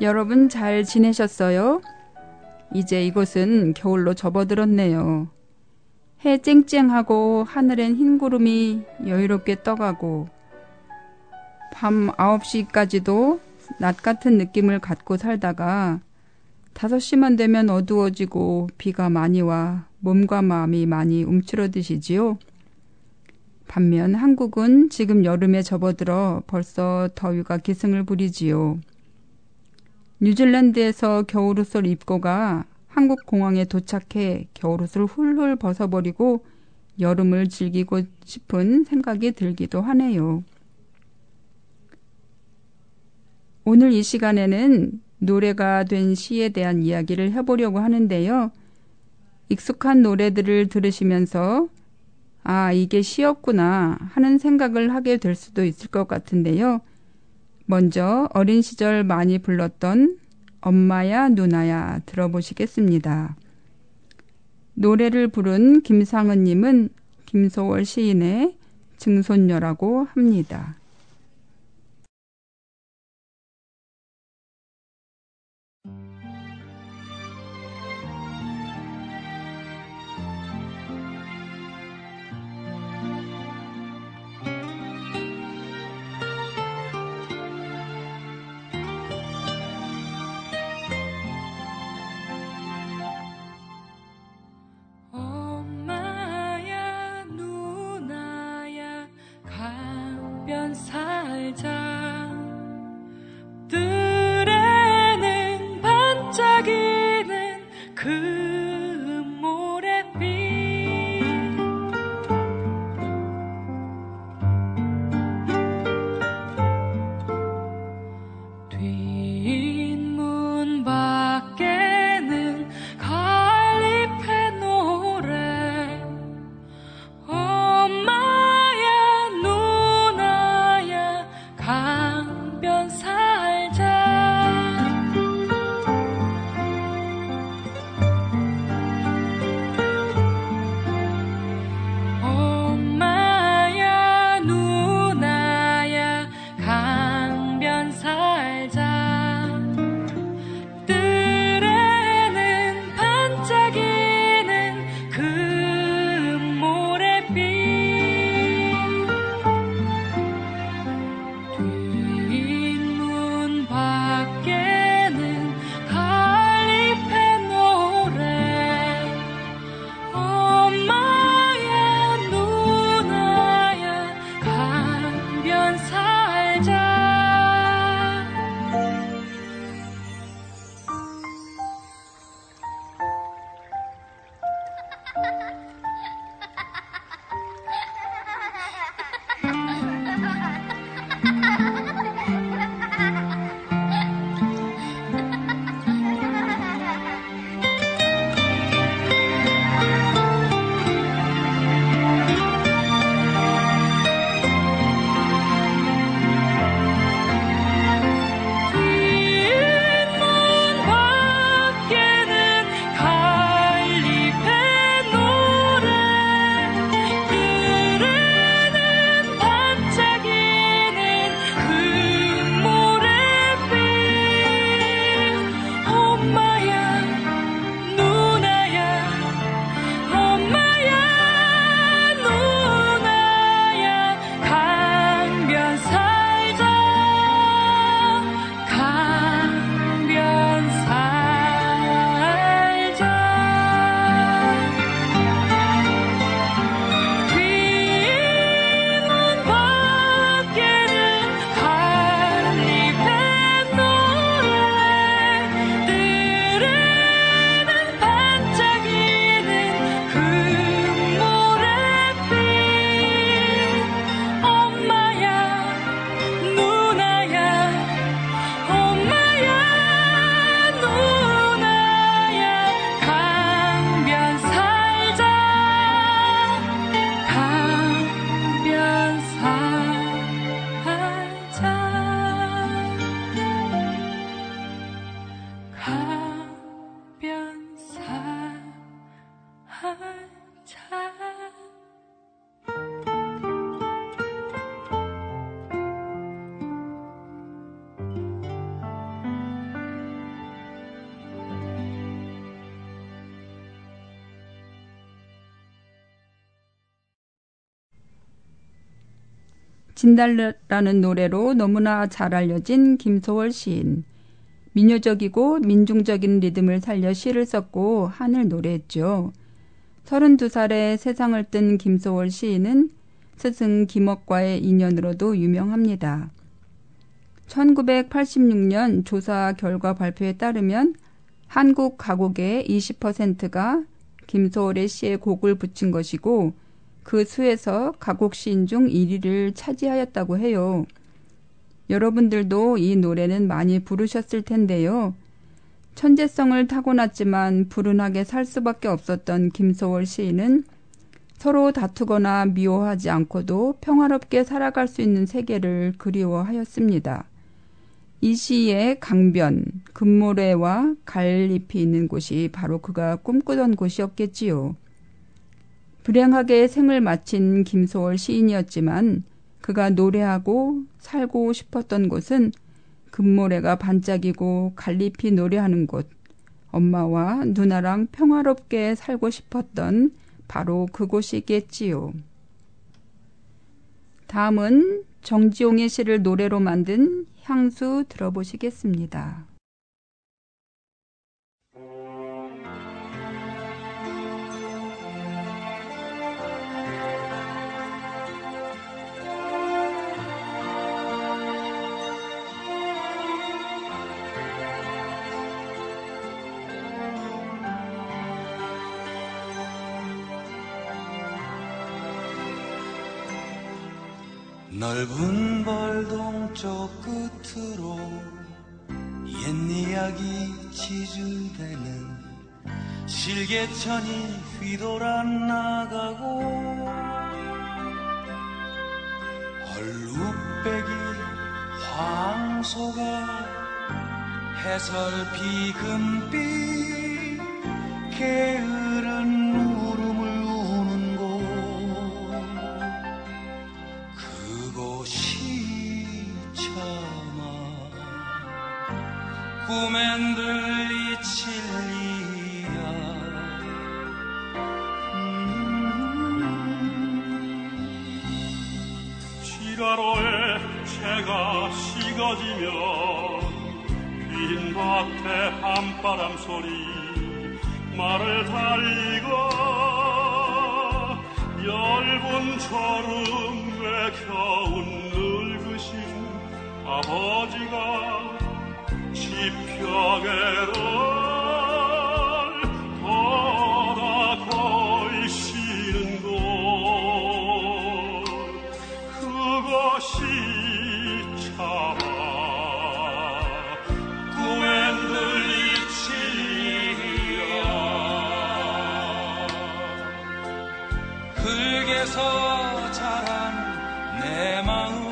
여러분 잘 지내셨어요? 이제 이곳은 겨울로 접어들었네요. 해 쨍쨍하고 하늘엔 흰 구름이 여유롭게 떠가고 밤 9시까지도 낮 같은 느낌을 갖고 살다가 5시만 되면 어두워지고 비가 많이 와 몸과 마음이 많이 움츠러드시지요. 반면 한국은 지금 여름에 접어들어 벌써 더위가 기승을 부리지요. 뉴질랜드에서 겨울옷을 입고가 한국 공항에 도착해 겨울옷을 훌훌 벗어버리고 여름을 즐기고 싶은 생각이 들기도 하네요. 오늘 이 시간에는 노래가 된 시에 대한 이야기를 해보려고 하는데요. 익숙한 노래들을 들으시면서 아, 이게 시였구나 하는 생각을 하게 될 수도 있을 것 같은데요. 먼저 어린 시절 많이 불렀던 엄마야 누나야 들어보시겠습니다. 노래를 부른 김상은님은 김소월 시인의 증손녀라고 합니다. 진달래라는 노래로 너무나 잘 알려진 김소월 시인. 민요적이고 민중적인 리듬을 살려 시를 썼고 한을 노래했죠. 32살에 세상을 뜬 김소월 시인은 스승 김억과의 인연으로도 유명합니다. 1986년 조사 결과 발표에 따르면 한국 가곡의 20%가 김소월의 시에 곡을 붙인 것이고 그 수에서 가곡 시인 중 1위를 차지하였다고 해요. 여러분들도 이 노래는 많이 부르셨을 텐데요. 천재성을 타고났지만 불운하게 살 수밖에 없었던 김소월 시인은 서로 다투거나 미워하지 않고도 평화롭게 살아갈 수 있는 세계를 그리워하였습니다. 이 시의 강변, 금모래와 갈잎이 있는 곳이 바로 그가 꿈꾸던 곳이었겠지요. 불행하게 생을 마친 김소월 시인이었지만 그가 노래하고 살고 싶었던 곳은 금모래가 반짝이고 갈잎이 노래하는 곳, 엄마와 누나랑 평화롭게 살고 싶었던 바로 그곳이겠지요. 다음은 정지용의 시를 노래로 만든 향수 들어보시겠습니다. 넓은 벌동 쪽 끝으로 옛 이야기 지줄대는 실개천이 휘돌아 나가고 얼룩배기 황소가 해설피 금빛 게으른 꿈엔 들리칠 이야 지가로에 채가 식어지면 빈 밭에 한바람 소리 말을 달리고 열분처럼 외겨운 늙으신 아버지가 벽에를 돌아고 있는 곳 그것이 차마 꿈에 들리지야 흙에서 자란 내 마음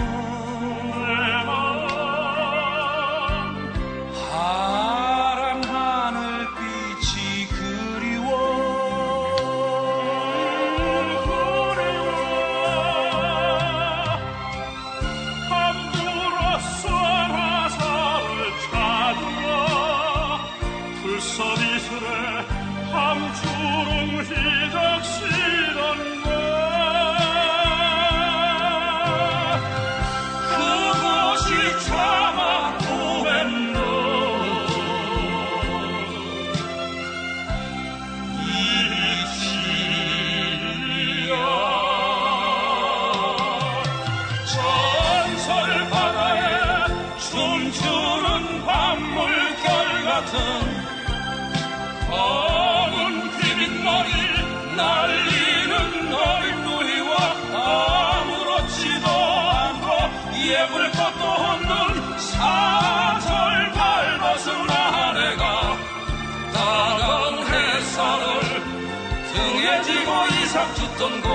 던 곳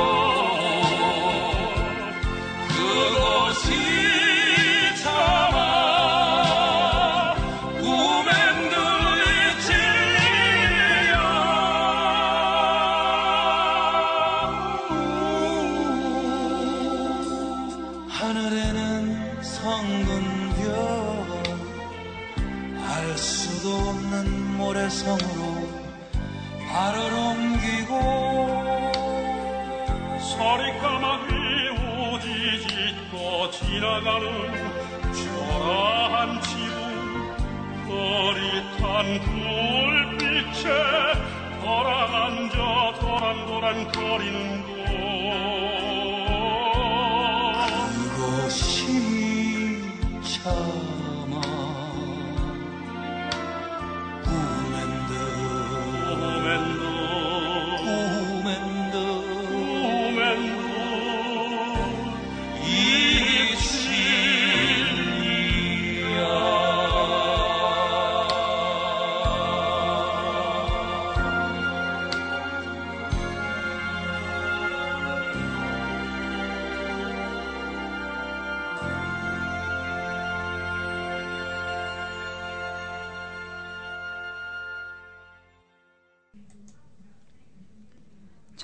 그것이 참아 우맨들이지요 또 지나가는 초라한 지붕 어릿한 불빛에 돌아앉아 도란도란 거리는 곳 그곳이 차마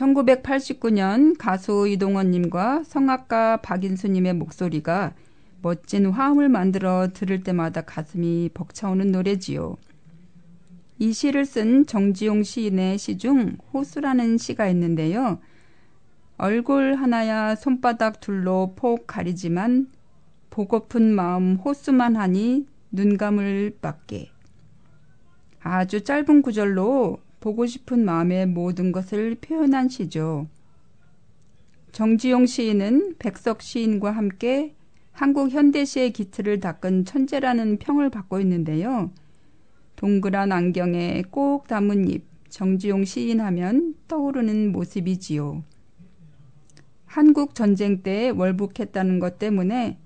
(1989년) 가수 이동원님과 성악가 박인수님의 목소리가 멋진 화음을 만들어 들을 때마다 가슴이 벅차오는 노래지요. 이 시를 쓴 정지용 시인의 시 중 호수라는 시가 있는데요. 얼굴 하나야 손바닥 둘로 폭 가리지만 보고픈 마음 호수만 하니 눈 감을 밖에. 아주 짧은 구절로 보고 싶은 마음의 모든 것을 표현한 시죠. 정지용 시인은 백석 시인과 함께 한국 현대시의 기틀을 닦은 천재라는 평을 받고 있는데요. 동그란 안경에 꼭 담은 입, 정지용 시인 하면 떠오르는 모습이지요. 한국 전쟁 때 월북했다는 것 때문에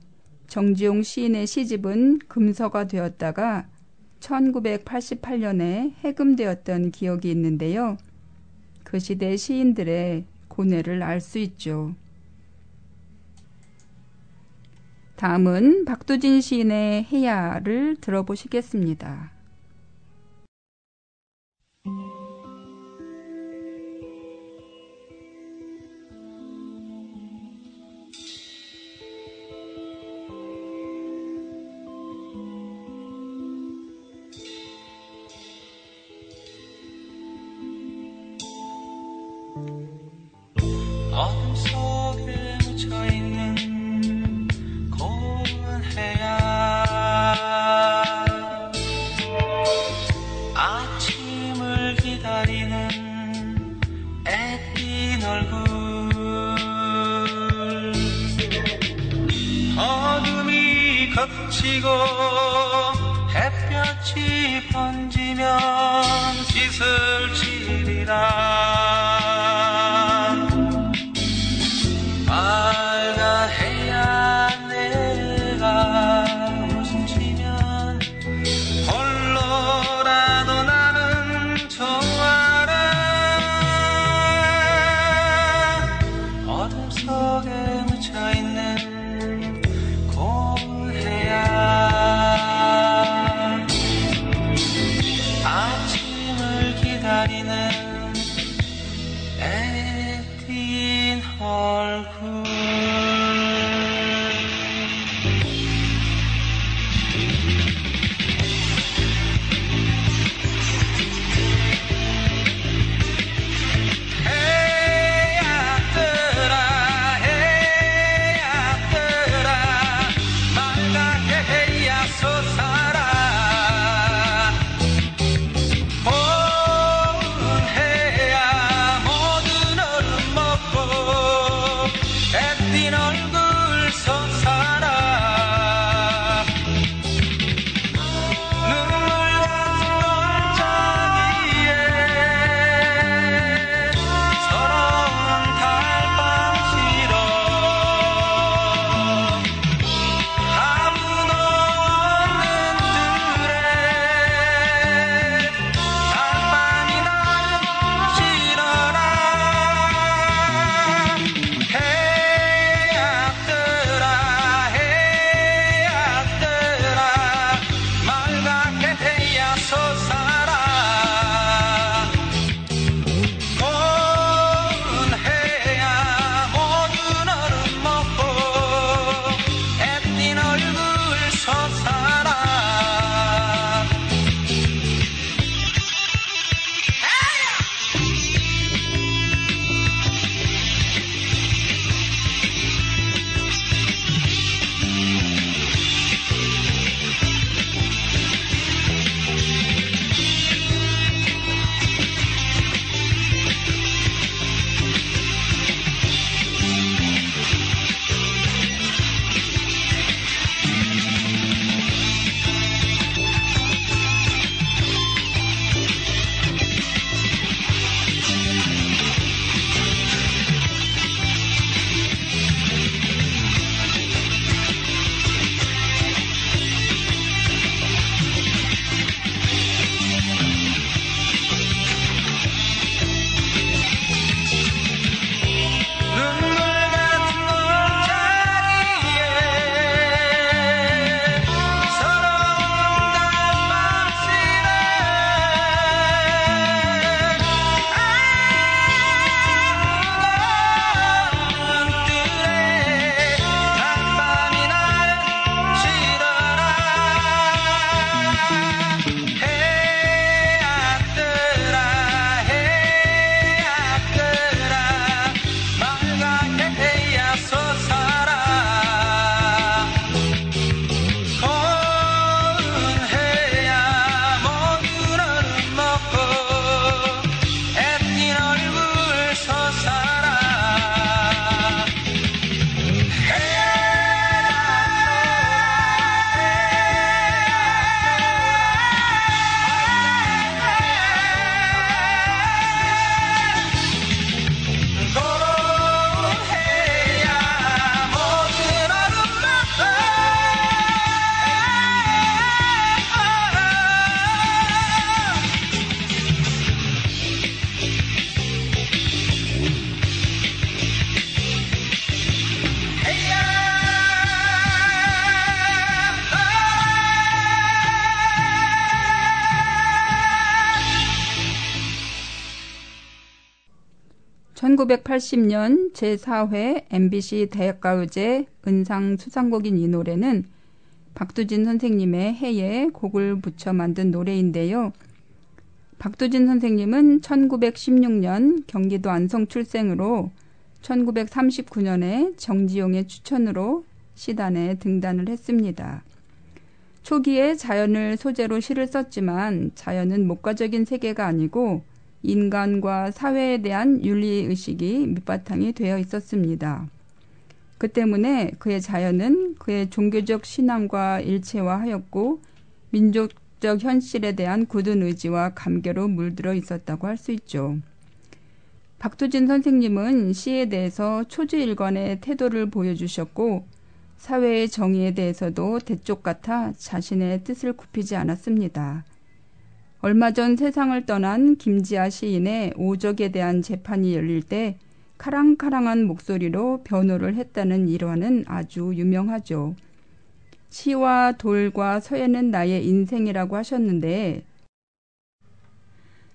정지용 시인의 시집은 금서가 되었다가 1988년에 해금되었던 기억이 있는데요. 그 시대 시인들의 고뇌를 알 수 있죠. 다음은 박두진 시인의 해야를 들어보시겠습니다. 어둠 속에 묻혀있는 고운 해야 아침을 기다리는 애띤 얼굴 어둠이 걷히고 햇볕이 번지면 빛을 지리라 1980년 제4회 MBC 대학가요제 은상수상곡인 이 노래는 박두진 선생님의 해에 곡을 붙여 만든 노래인데요. 박두진 선생님은 1916년 경기도 안성 출생으로 1939년에 정지용의 추천으로 시단에 등단을 했습니다. 초기에 자연을 소재로 시를 썼지만 자연은 목가적인 세계가 아니고 인간과 사회에 대한 윤리의식이 밑바탕이 되어 있었습니다. 그 때문에 그의 자연은 그의 종교적 신앙과 일체화하였고 민족적 현실에 대한 굳은 의지와 감개로 물들어 있었다고 할 수 있죠. 박두진 선생님은 시에 대해서 초지일관의 태도를 보여주셨고 사회의 정의에 대해서도 대쪽 같아 자신의 뜻을 굽히지 않았습니다. 얼마 전 세상을 떠난 김지아 시인의 오적에 대한 재판이 열릴 때 카랑카랑한 목소리로 변호를 했다는 일화는 아주 유명하죠. 시와 돌과 서예는 나의 인생이라고 하셨는데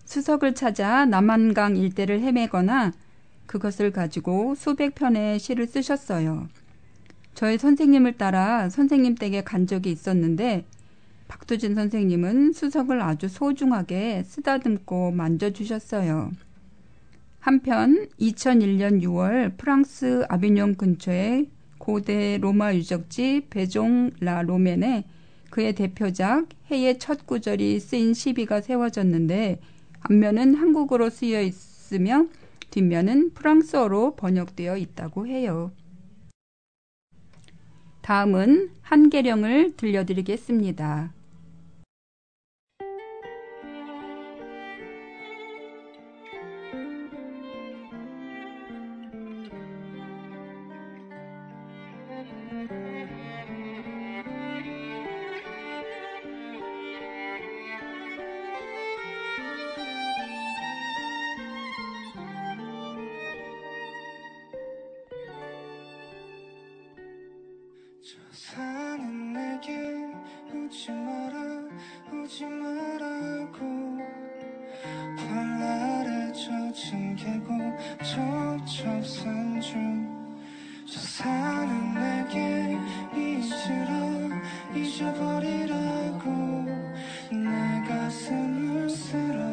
수석을 찾아 남한강 일대를 헤매거나 그것을 가지고 수백 편의 시를 쓰셨어요. 저의 선생님을 따라 선생님 댁에 간 적이 있었는데 박두진 선생님은 수석을 아주 소중하게 쓰다듬고 만져주셨어요. 한편 2001년 6월 프랑스 아비뇽 근처의 고대 로마 유적지 베종 라 로멘에 그의 대표작 해의 첫 구절이 쓰인 시비가 세워졌는데 앞면은 한국어로 쓰여 있으며 뒷면은 프랑스어로 번역되어 있다고 해요. 다음은 한계령을 들려드리겠습니다. 세상은 내게 웃지 마라 웃지 말라고 발 아래 젖은 계곡 첩첩산 중 세상은 내게 잊으라 잊어버리라고 내 가슴을 쓸어내리네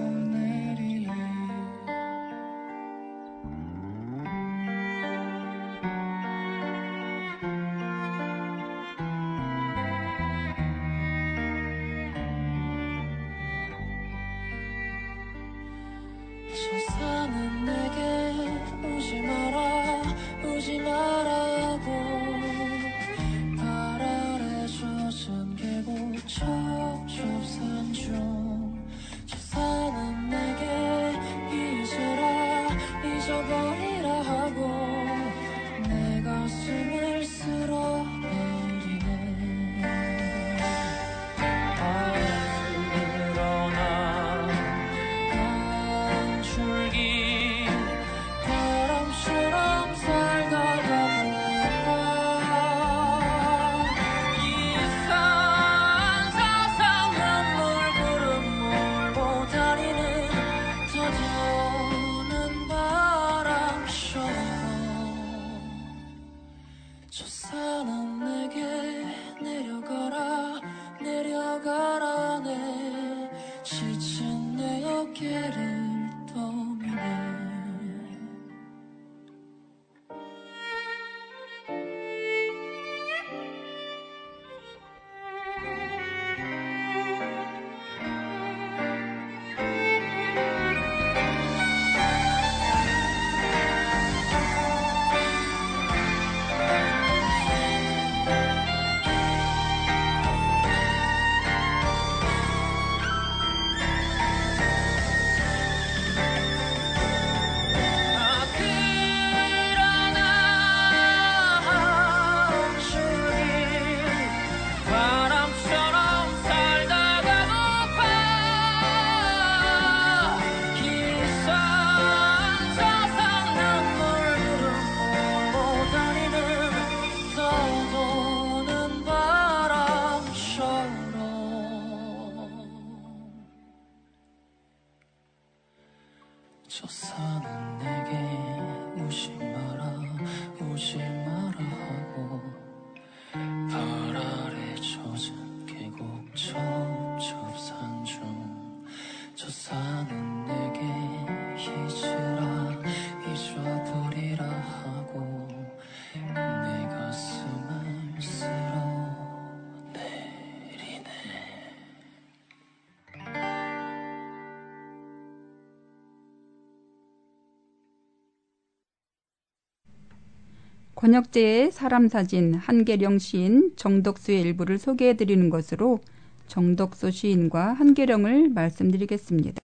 권혁재의 사람 사진, 한계령 시인 정덕수의 일부를 소개해드리는 것으로 정덕수 시인과 한계령을 말씀드리겠습니다.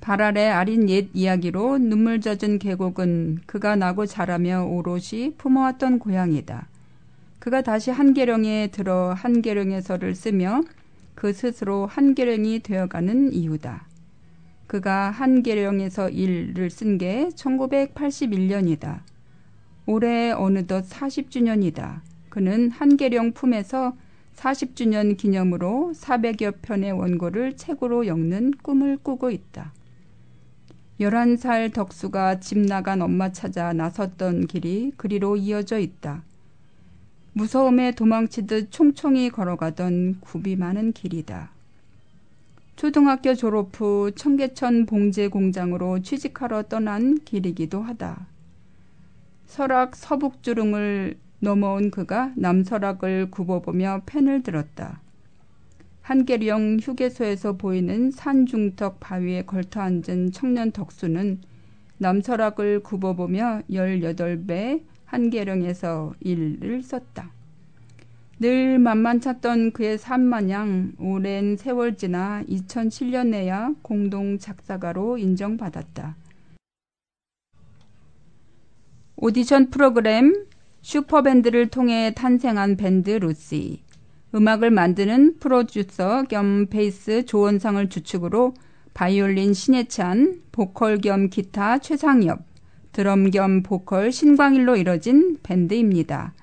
발 아래 아린 옛 이야기로 눈물 젖은 계곡은 그가 나고 자라며 오롯이 품어왔던 고향이다. 그가 다시 한계령에 들어 한계령에서를 쓰며 그 스스로 한계령이 되어가는 이유다. 그가 한계령에서 일을 쓴 게 1981년이다. 올해 어느덧 40주년이다. 그는 한계령 품에서 40주년 기념으로 400여 편의 원고를 책으로 엮는 꿈을 꾸고 있다. 11살 덕수가 집 나간 엄마 찾아 나섰던 길이 그리로 이어져 있다. 무서움에 도망치듯 총총히 걸어가던 굽이 많은 길이다. 초등학교 졸업 후 청계천 봉제 공장으로 취직하러 떠난 길이기도 하다. 설악 서북주릉을 넘어온 그가 남설악을 굽어보며 펜을 들었다. 한계령 휴게소에서 보이는 산 중턱 바위에 걸터앉은 청년 덕수는 남설악을 굽어보며 18배 한계령에서 일을 썼다. 늘 만만찮던 그의 삶마냥 오랜 세월 지나 2007년에야 공동 작사가로 인정받았다. 오디션 프로그램 슈퍼밴드를 통해 탄생한 밴드 루시. 음악을 만드는 프로듀서 겸 베이스 조원상을 주축으로 바이올린 신혜찬, 보컬 겸 기타 최상엽, 드럼 겸 보컬 신광일로 이뤄진 밴드입니다.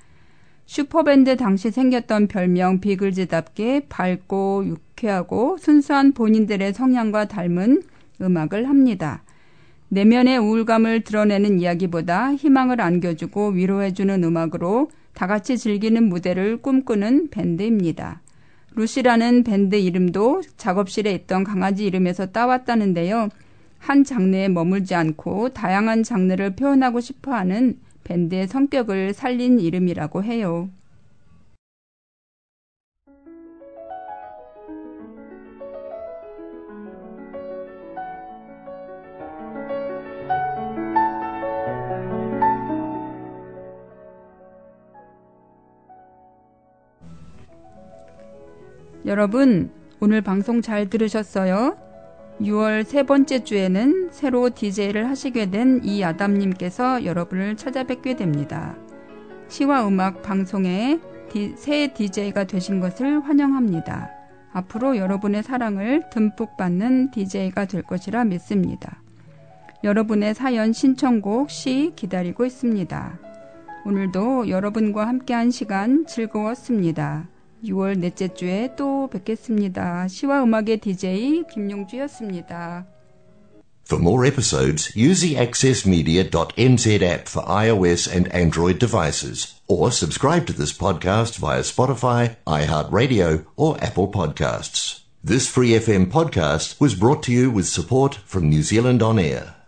슈퍼밴드 당시 생겼던 별명 비글즈답게 밝고 유쾌하고 순수한 본인들의 성향과 닮은 음악을 합니다. 내면의 우울감을 드러내는 이야기보다 희망을 안겨주고 위로해주는 음악으로 다같이 즐기는 무대를 꿈꾸는 밴드입니다. 루시라는 밴드 이름도 작업실에 있던 강아지 이름에서 따왔다는데요. 한 장르에 머물지 않고 다양한 장르를 표현하고 싶어하는 밴드의 성격을 살린 이름이라고 해요. 여러분, 오늘 방송 잘 들으셨어요? 6월 세 번째 주에는 새로 DJ를 하시게 된 이아담님께서 여러분을 찾아뵙게 됩니다. 시와 음악 방송에 새 DJ가 되신 것을 환영합니다. 앞으로 여러분의 사랑을 듬뿍 받는 DJ가 될 것이라 믿습니다. 여러분의 사연 신청곡 시 기다리고 있습니다. 오늘도 여러분과 함께한 시간 즐거웠습니다. 6월 넷째 주에 또 뵙겠습니다. 시와 음악의 DJ 김용주였습니다. For more episodes, use the accessmedia.nz app for iOS and Android devices, or subscribe to this podcast via Spotify, iHeartRadio, or Apple Podcasts. This Free FM podcast was brought to you with support from New Zealand On Air.